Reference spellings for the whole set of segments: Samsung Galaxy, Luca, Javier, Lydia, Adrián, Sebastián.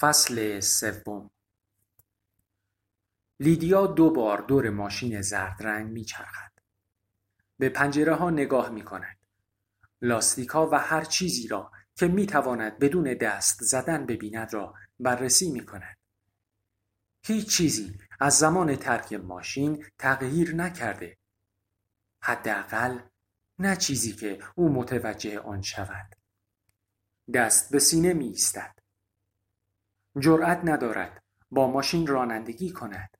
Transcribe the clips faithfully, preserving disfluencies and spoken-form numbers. فصل سوم. لیدیا دو بار دور ماشین زرد رنگ میچرخد. به پنجره ها نگاه میکند. لاستیک ها و هر چیزی را که میتواند بدون دست زدن ببیند را بررسی میکند. هیچ چیزی از زمان ترک ماشین تغییر نکرده. حداقل نه چیزی که او متوجه آن شود. دست به سینه می ایستد. جرأت ندارد با ماشین رانندگی کند،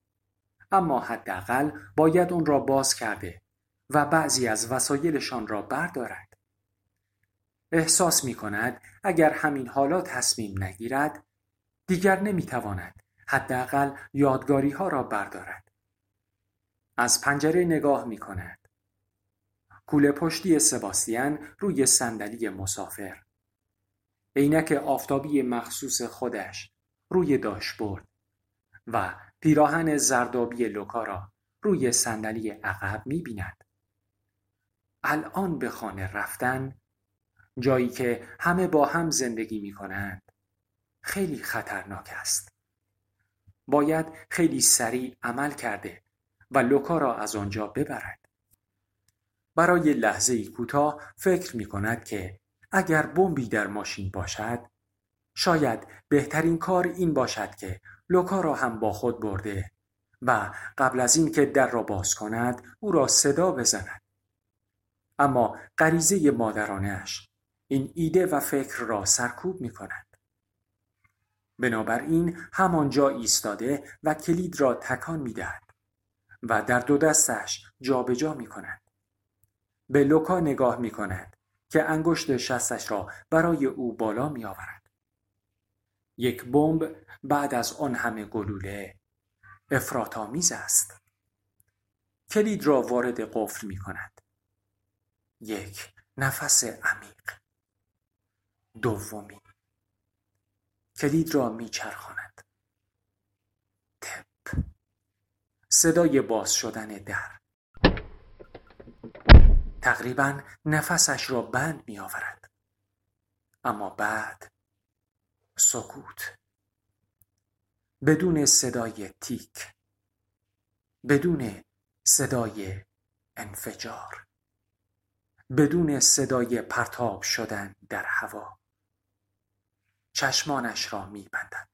اما حداقل باید اون را باز کرده و بعضی از وسایلشان را بردارد. احساس می کند اگر همین حالا تصمیم نگیرد دیگر نمی تواند حداقل یادگاری ها را بردارد. از پنجره نگاه می کند. کوله پشتی سباستیان روی صندلی مسافر، عینک آفتابی مخصوص خودش روی داشبورد و پیراهن زردابی لوکا را روی صندلی عقب می‌بیند. الان به خانه رفتن، جایی که همه با هم زندگی می‌کنند، خیلی خطرناک است. باید خیلی سریع عمل کرده و لوکا را از آنجا ببرد. برای لحظه‌ای کوتاه فکر می‌کند که اگر بمبی در ماشین باشد، شاید بهترین کار این باشد که لوکا را هم با خود برده و قبل از این که در را باز کند، او را صدا بزند. اما غریزه مادرانه‌اش این ایده و فکر را سرکوب می‌کند. بنابراین همانجا ایستاده و کلید را تکان می‌دهد و در دو دستش جابجا می‌کند. به لوکا نگاه می‌کند که انگشت شستش را برای او بالا می آورد. یک بمب بعد از آن همه گلوله افراط‌آمیز است. کلید را وارد قفل می کند. یک نفس عمیق. دومی. کلید را می چرخاند. تپ. صدای باز شدن در. تقریبا نفسش را بند می آورد. اما بعد سکوت، بدون صدای تیک، بدون صدای انفجار، بدون صدای پرتاب شدن در هوا. چشمانش را می بندد.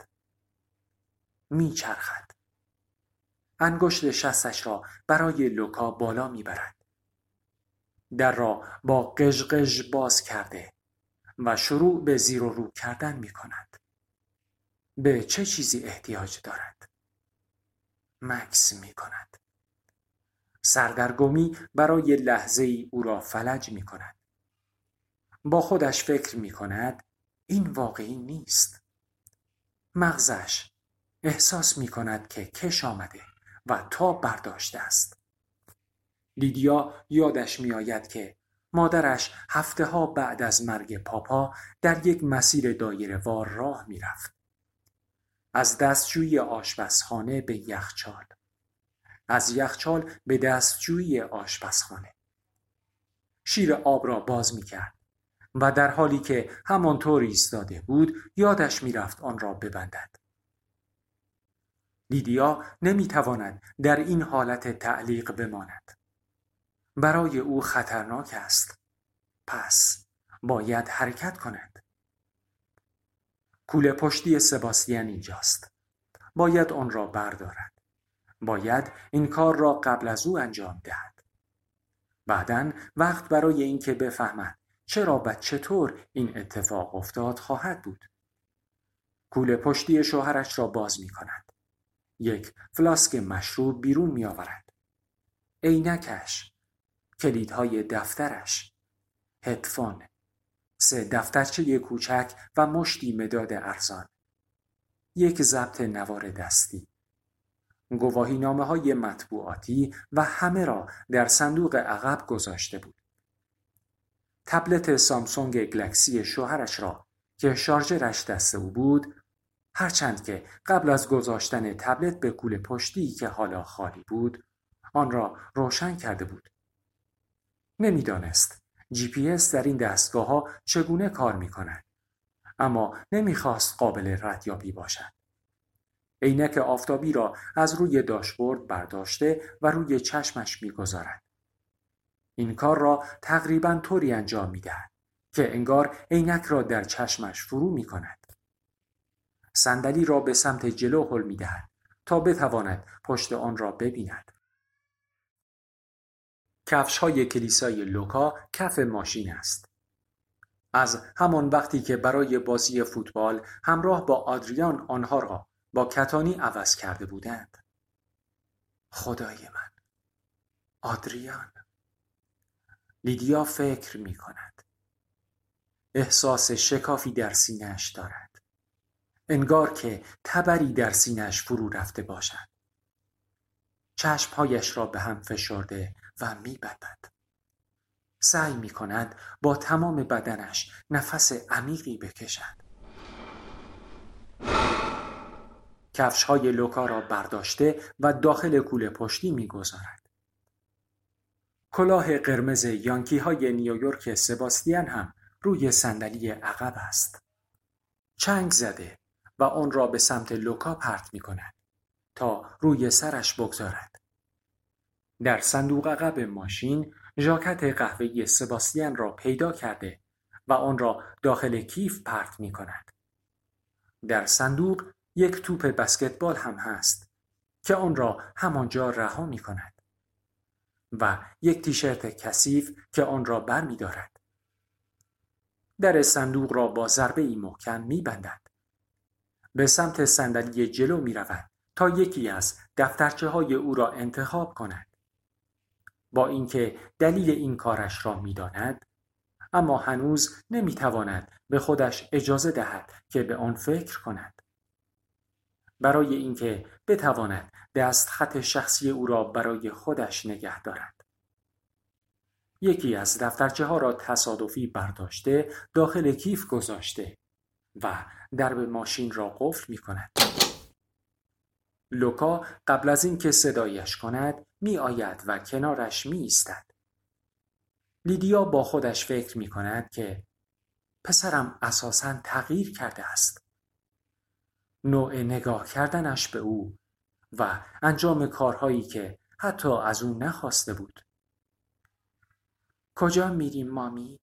می چرخد. انگشت شستش را برای لوکا بالا می برد. در را با قژقژ باز کرده و شروع به زیر و رو کردن می کند. به چه چیزی احتیاج دارد؟ مکث می کند. سردرگمی برای لحظه‌ای او را فلج می کند. با خودش فکر می کند این واقعی نیست. مغزش احساس می کند که کش آمده و تاب برداشته است. لیدیا یادش می آید که مادرش هفته ها بعد از مرگ پاپا در یک مسیر دایره‌وار راه می رفت. از دستشویی آشپزخانه به یخچال، از یخچال به دستشویی آشپزخانه. شیر آب را باز می کرد و در حالی که همانطور ایستاده بود یادش می رفت آن را ببندد. لیدیا نمی تواند در این حالت تعلیق بماند. برای او خطرناک است. پس باید حرکت کند. کوله پشتی سباستیان اینجاست. باید آن را بردارد. باید این کار را قبل از او انجام دهد. بعداً وقت برای این که بفهمد چرا و چطور این اتفاق افتاد خواهد بود. کوله پشتی شوهرش را باز می کند. یک فلاسک مشروب بیرون می آورد. عینکش، کلیدهای دفترش، هدفون، سه دفترچه کوچک و مشتی مداد ارزان، یک ضبط نوار دستی، گواهینامه‌های مطبوعاتی و همه را در صندوق عقب گذاشته بود. تبلت سامسونگ گلکسی شوهرش را که شارژرش دست او بود، هرچند که قبل از گذاشتن تبلت به کوله پشتی که حالا خالی بود، آن را روشن کرده بود. نمی دانست جی پی اس در این دستگاه ها چگونه کار می کند اما نمیخواست قابل ردیابی باشد. عینک آفتابی را از روی داشبورد برداشته و روی چشمش میگذارد. این کار را تقریباً طوری انجام میدهد که انگار عینک را در چشمش فرو میکند. صندلی را به سمت جلو هل میدهد تا بتواند پشت آن را ببیند. کفش‌های کلیسای لوکا کف ماشین است. از همان وقتی که برای بازی فوتبال همراه با آدریان آنها را با کتانی عوض کرده بودند. خدای من، آدریان. لیدیا فکر می کند. احساس شکافی در سینه‌اش دارد. انگار که تبری در سینه‌اش فرو رفته باشد. چشمهایش را به هم فشرده و می بندد. سعی می کند با تمام بدنش نفس عمیقی بکشد. کفش‌های لوکا را برداشته و داخل کوله پشتی می‌گذارد. کلاه قرمز یانکی‌های نیویورک سباستیان هم روی صندلی عقب است. چنگ زده و آن را به سمت لوکا پرت می‌کند تا روی سرش بگذارد. در صندوق عقب ماشین ژاکت قهوه‌ای سباستیان را پیدا کرده و آن را داخل کیف پرت می‌کند. در صندوق یک توپ بسکتبال هم هست که آن را همانجا رها می کند و یک تیشرت کثیف که آن را بر می دارد. در صندوق را با ضربه ای محکم می بندد. به سمت صندلی جلو می رود تا یکی از دفترچه های او را انتخاب کند. با اینکه دلیل این کارش را می داند، اما هنوز نمی تواند به خودش اجازه دهد که به آن فکر کند. برای اینکه بتواند دست خط شخصی او را برای خودش نگه دارد. یکی از دفترچه ها را تصادفی برداشته داخل کیف گذاشته و درب ماشین را قفل می کند. لوکا قبل از اینکه صدایش کند می آید و کنارش می ایستد. لیدیا با خودش فکر می کند که پسرم اساساً تغییر کرده است. نوع نگاه کردنش به او و انجام کارهایی که حتی از او نخواسته بود. کجا میریم مامی؟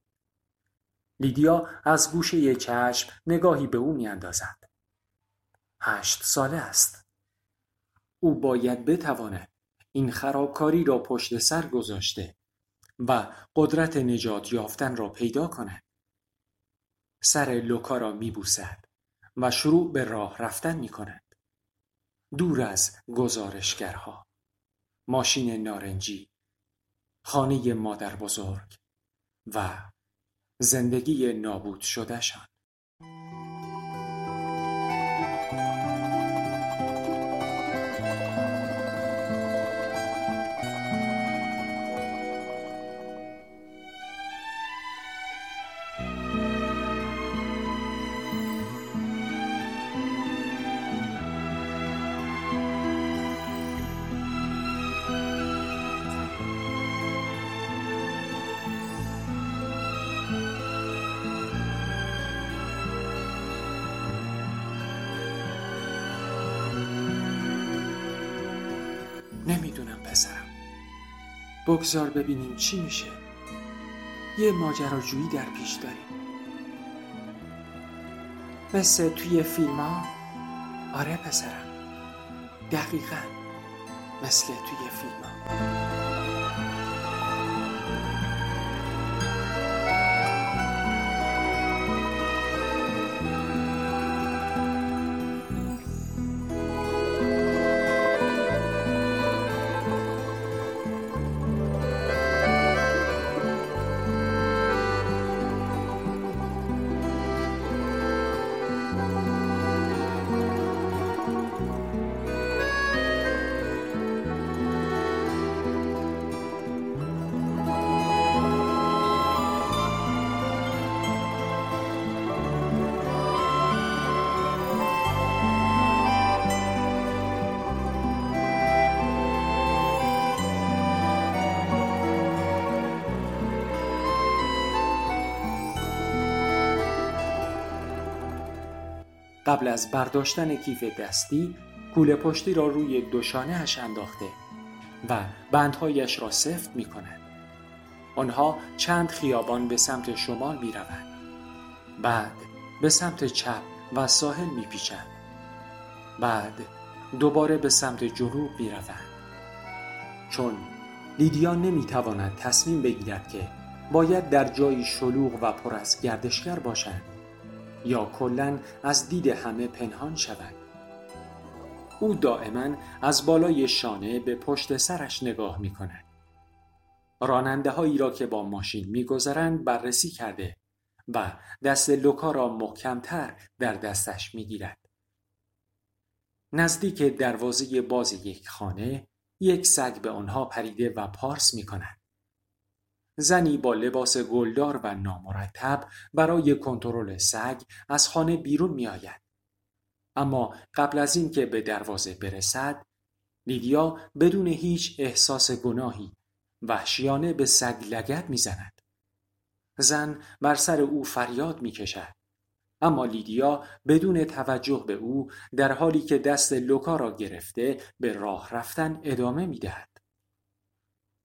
لیدیا از گوشه چشم نگاهی به او میاندازد. هشت ساله است. او باید بتواند این خرابکاری را پشت سر گذاشته و قدرت نجات یافتن را پیدا کند. سر لوکا را میبوسد و شروع به راه رفتن می کند. دور از گزارشگرها، ماشین نارنجی، خانه مادر بزرگ و زندگی نابود شدهشان. بگذار ببینیم چی میشه. یه ماجراجویی در پیش داریم، مثل توی فیلم ها. آره پسرم، دقیقاً مثل توی فیلم ها. قبل از برداشتن کیف دستی کوله پشتی را روی دوشانه‌اش انداخته و بندهایش را سفت می کند. آنها چند خیابان به سمت شمال می روند. بعد به سمت چپ و ساحل می پیچند. بعد دوباره به سمت جنوب می روند. چون لیدیا نمی تواند تصمیم بگیرد که باید در جایی شلوغ و پر از گردشگر باشند یا کلاً از دید همه پنهان شوند. او دائما از بالای شانه به پشت سرش نگاه می کند. راننده هایی را که با ماشین می گذرند بررسی کرده و دست لوکا را محکمتر در دستش می گیرد. نزدیک دروازه باز یک خانه یک سگ به آنها پریده و پارس می کند. زنی با لباس گلدار و نامرتب برای کنترل سگ از خانه بیرون می آید. اما قبل از این که به دروازه برسد، لیدیا بدون هیچ احساس گناهی وحشیانه به سگ لگد می زند. زن بر سر او فریاد می کشد. اما لیدیا بدون توجه به او در حالی که دست لوکا را گرفته به راه رفتن ادامه می دهد.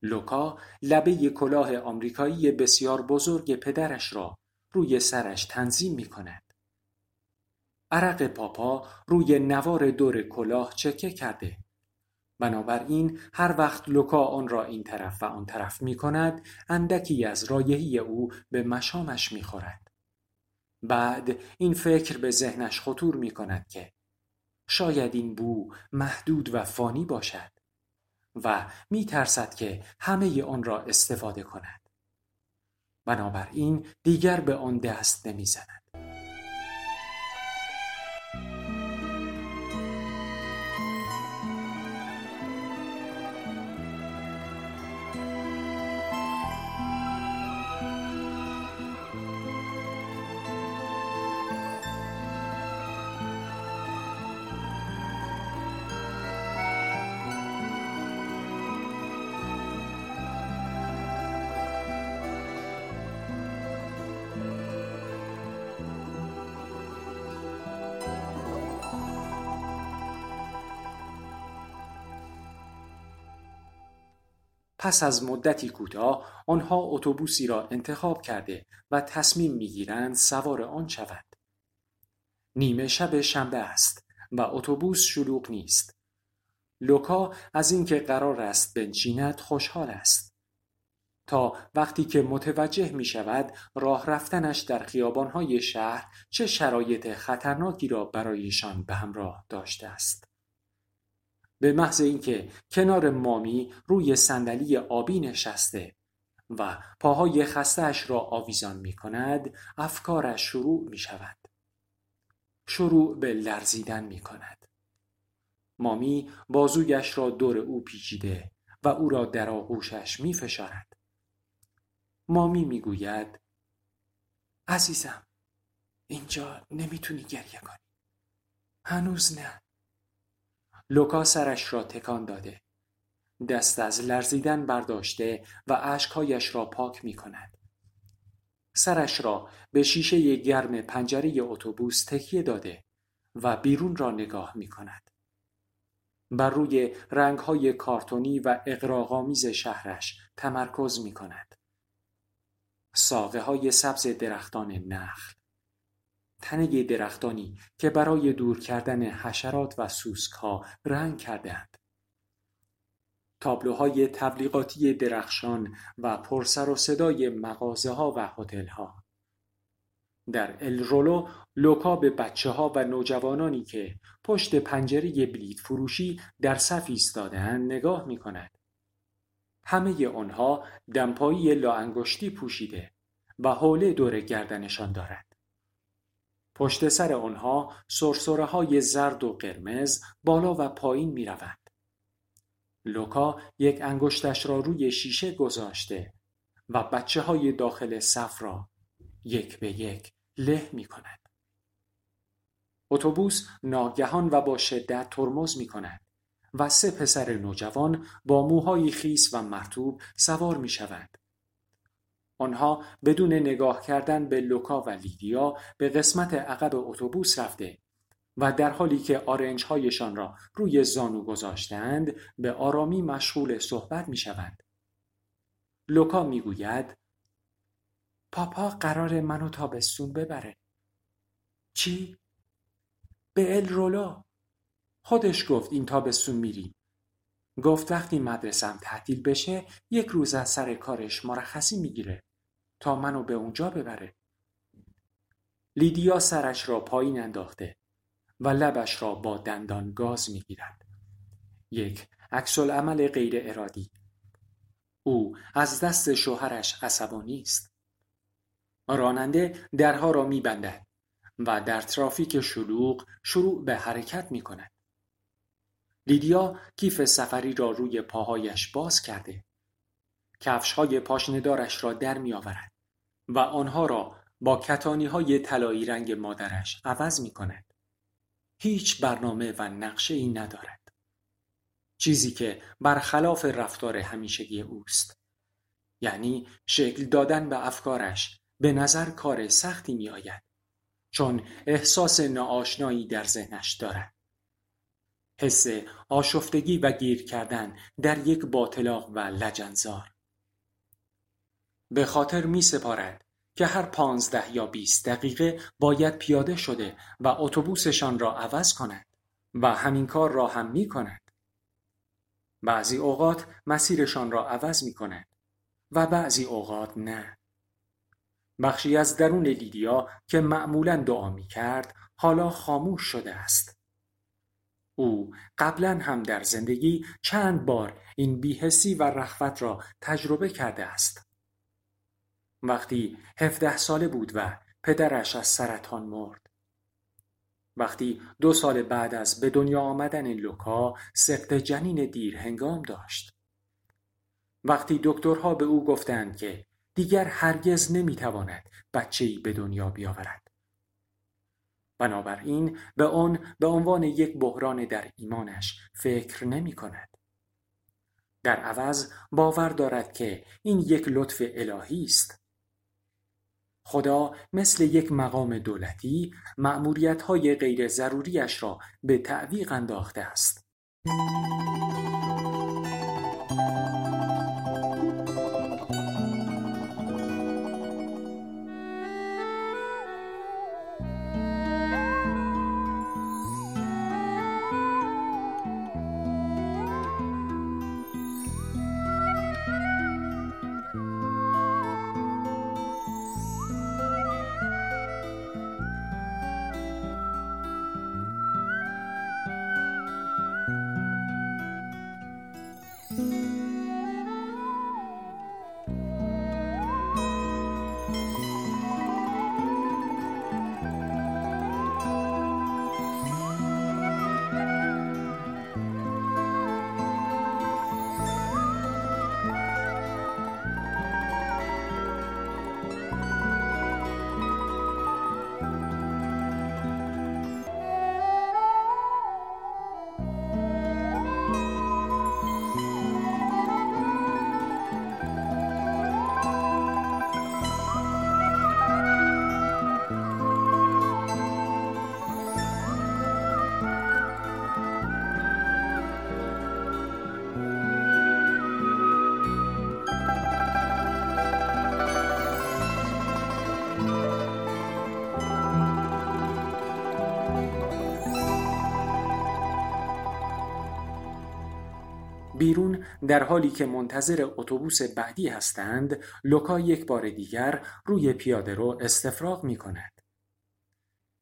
لوکا لبه کلاه آمریکایی بسیار بزرگ پدرش را روی سرش تنظیم می کند. عرق پاپا روی نوار دور کلاه چکه کرده. بنابراین هر وقت لوکا آن را این طرف و آن طرف می کند، اندکی از رایحه او به مشامش می خورد. بعد این فکر به ذهنش خطور می کند که شاید این بو محدود و فانی باشد و می ترسد که همه آن را استفاده کند. بنابراین دیگر به آن دست نمی زند. پس از مدتی کوتاه آنها اتوبوسی را انتخاب کرده و تصمیم می‌گیرند سوار آن شوند. نیمه شب شنبه است و اتوبوس شلوغ نیست. لوکا از اینکه قرار است بنشیند خوشحال است. تا وقتی که متوجه می‌شود راه رفتنش در خیابان‌های شهر چه شرایط خطرناکی را برایشان به همراه داشته است. به محض اینکه کنار مامی روی صندلی آبی نشسته و پاهای خسته‌اش را آویزان می کند، افکارش شروع می شود. شروع به لرزیدن می کند. مامی بازویش را دور او پیچیده و او را در آغوشش می فشارد. مامی می گوید عزیزم، اینجا نمی تونی گریه کنی. هنوز نه. لوکا سرش را تکان داده، دست از لرزیدن برداشته و اشکهایش را پاک می کند. سرش را به شیشه گرم پنجره اتوبوس تکیه داده و بیرون را نگاه می کند. بر روی رنگهای کارتونی و اغراق‌آمیز شهرش تمرکز می کند. ساقه های سبز درختان نخل، تنه درختانی که برای دور کردن حشرات و سوسک‌ها رنگ کرده‌اند. تابلوهای تبلیغاتی درخشان و پرسر و صدای مغازه‌ها و هتل‌ها. در ال رولو لوکا به بچه‌ها و نوجوانانی که پشت پنجره بلیط فروشی در صف ایستاده‌اند نگاه می‌کند. همه آنها دمپایی لاانگشتی پوشیده و حوله دور گردنشان دارد. پشت سر آنها سرسره های زرد و قرمز بالا و پایین می روند. لوکا یک انگشتش را روی شیشه گذاشته و بچه های داخل صف را یک به یک له می کند. اتوبوس ناگهان و با شدت ترمز می کند و سه پسر نوجوان با موهای خیس و مرطوب سوار می شوند. آنها بدون نگاه کردن به لوکا و لیدیا به قسمت عقب اتوبوس رفته و در حالی که آرنج هایشان را روی زانو گذاشتند به آرامی مشغول صحبت می شوند. لوکا می گوید پاپا قرار منو تابستون ببره. چی؟ به ال رولو. خودش گفت این تابستون میریم. گفت وقتی مدرسم تعطیل بشه یک روز از سر کارش مرخصی میگیره تا منو به اونجا ببره. لیدیا سرش را پایین انداخته و لبش را با دندان گاز میگیرد. یک عکس العمل غیر ارادی. او از دست شوهرش عصبانی است. راننده درها را میبندد و در ترافیک شلوغ شروع به حرکت میکند. لیدیا کیف سفری را روی پاهایش باز کرده. کفش‌های پاشنه‌دارش را در می‌آورد و آنها را با کتانی‌های طلایی رنگ مادرش عوض می‌کند. هیچ برنامه و نقشه‌ای ندارد. چیزی که برخلاف رفتار همیشگی اوست. یعنی شکل دادن به افکارش به نظر کار سختی می‌آید چون احساس ناآشنایی در ذهنش دارد. حس آشفتگی و گیر کردن در یک باطلاق و لجنزار. به خاطر می سپارد که هر پانزده یا بیست دقیقه باید پیاده شده و اتوبوسشان را عوض کنند و همین کار را هم می کنند. بعضی اوقات مسیرشان را عوض می کنند و بعضی اوقات نه. بخشی از درون لیدیا که معمولاً دعا می کرد حالا خاموش شده است. او قبلا هم در زندگی چند بار این بی‌حسی و رخوت را تجربه کرده است. وقتی هفده ساله بود و پدرش از سرطان مرد. وقتی دو سال بعد از به دنیا آمدن لوکا سقط جنین دیر هنگام داشت. وقتی دکترها به او گفتند که دیگر هرگز نمیتواند بچه‌ای به دنیا بیاورد. بنابراین به آن به عنوان یک بحران در ایمانش فکر نمی کند. در عوض باور دارد که این یک لطف الهی است. خدا مثل یک مقام دولتی مأموریت‌های غیر ضروریش را به تعویق انداخته است. بیرون در حالی که منتظر اتوبوس بعدی هستند، لوکا یک بار دیگر روی پیاده رو استفراغ می کند.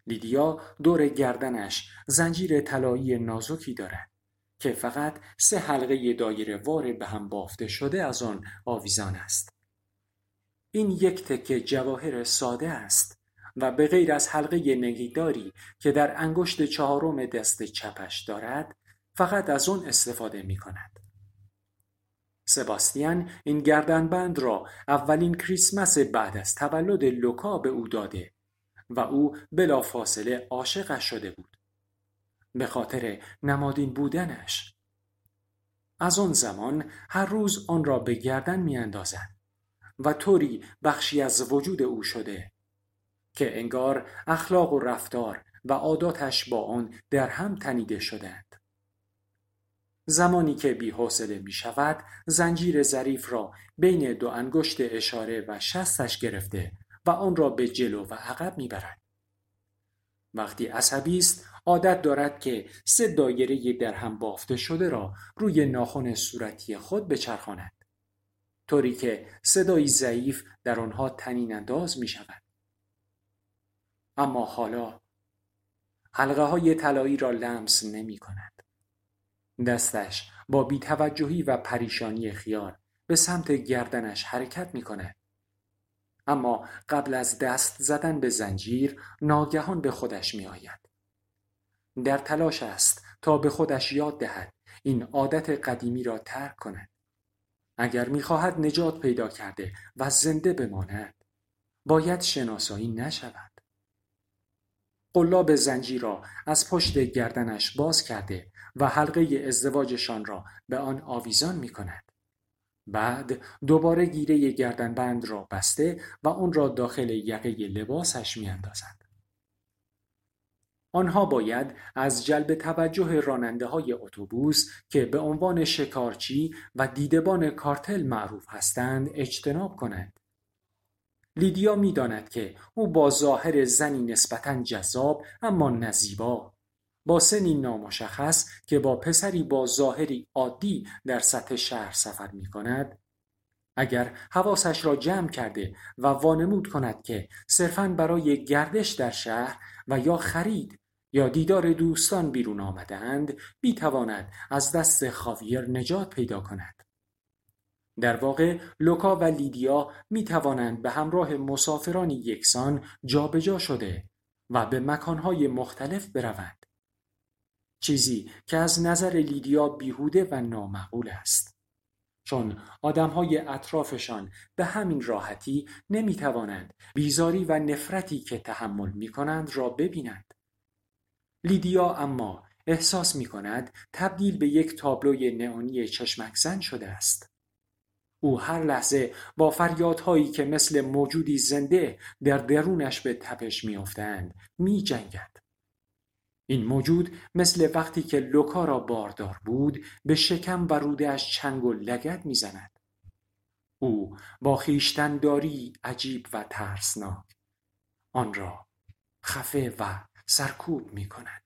لیدیا دور گردنش زنجیر طلایی نازکی دارد که فقط سه حلقه دایره وار به هم بافته شده از آن آویزان است. این یک تکه جواهر ساده است و به غیر از حلقه نگیداری که در انگشت چهارم دست چپش دارد، فقط از آن استفاده می کند. سباستیان این گردنبند را اولین کریسمس بعد از تولد لوکا به او داده و او بلافاصله عاشقش شده بود به خاطر نمادین بودنش. از آن زمان هر روز آن را به گردن می اندازند و طوری بخشی از وجود او شده که انگار اخلاق و رفتار و عاداتش با آن در هم تنیده شدند. زمانی که بی‌حوصله می‌شود، زنجیر ظریف را بین دو انگشت اشاره و شستش گرفته و آن را به جلو و عقب می‌برد. وقتی عصبی است، عادت دارد که سه دایره در هم بافته شده را روی ناخن صورتی خود بچرخاند، طوری که صدایی ضعیف در آنها طنین انداز می‌شود. اما حالا حلقه های طلایی را لمس نمی‌کند. دستش با بی‌توجهی و پریشانی خیال به سمت گردنش حرکت می‌کند، اما قبل از دست زدن به زنجیر ناگهان به خودش می‌آید. در تلاش است تا به خودش یاد دهد این عادت قدیمی را ترک کند. اگر می‌خواهد نجات پیدا کرده و زنده بماند، باید شناسایی نشود. قلاب زنجیر را از پشت گردنش باز کرده و حلقه ازدواجشان را به آن آویزان می‌کند. بعد دوباره گیره گردنبند را بسته و آن را داخل یقه لباسش می‌اندازد. آنها باید از جلب توجه راننده‌های اتوبوس که به عنوان شکارچی و دیدبان کارتل معروف هستند اجتناب کنند. لیدیا می‌داند که او با ظاهر زنی نسبتاً جذاب اما نزیبا، با سنی نامشخص که با پسری با ظاهری عادی در سطح شهر سفر می‌کند، اگر حواسش را جمع کرده و وانمود کند که صرفاً برای گردش در شهر و یا خرید یا دیدار دوستان بیرون آمدند، می‌تواند از دست خاویر نجات پیدا کند. در واقع لوکا و لیدیا می توانند به همراه مسافرانی یکسان جابجا شده و به مکانهای مختلف بروند، چیزی که از نظر لیدیا بیهوده و نامعقول است، چون آدمهای اطرافشان به همین راحتی نمی توانند بیزاری و نفرتی که تحمل می کنند را ببینند. لیدیا اما احساس می کند تبدیل به یک تابلوی نئونی چشمکزن شده است. او هر لحظه با فریادهایی که مثل موجودی زنده در درونش به تپش می‌افتند، می‌جنگد. این موجود مثل وقتی که لوکا را باردار بود به شکم و روده‌اش چنگ و لگد می‌زند. او با خویشتن‌داری عجیب و ترسناک آن را خفه و سرکوب می‌کند.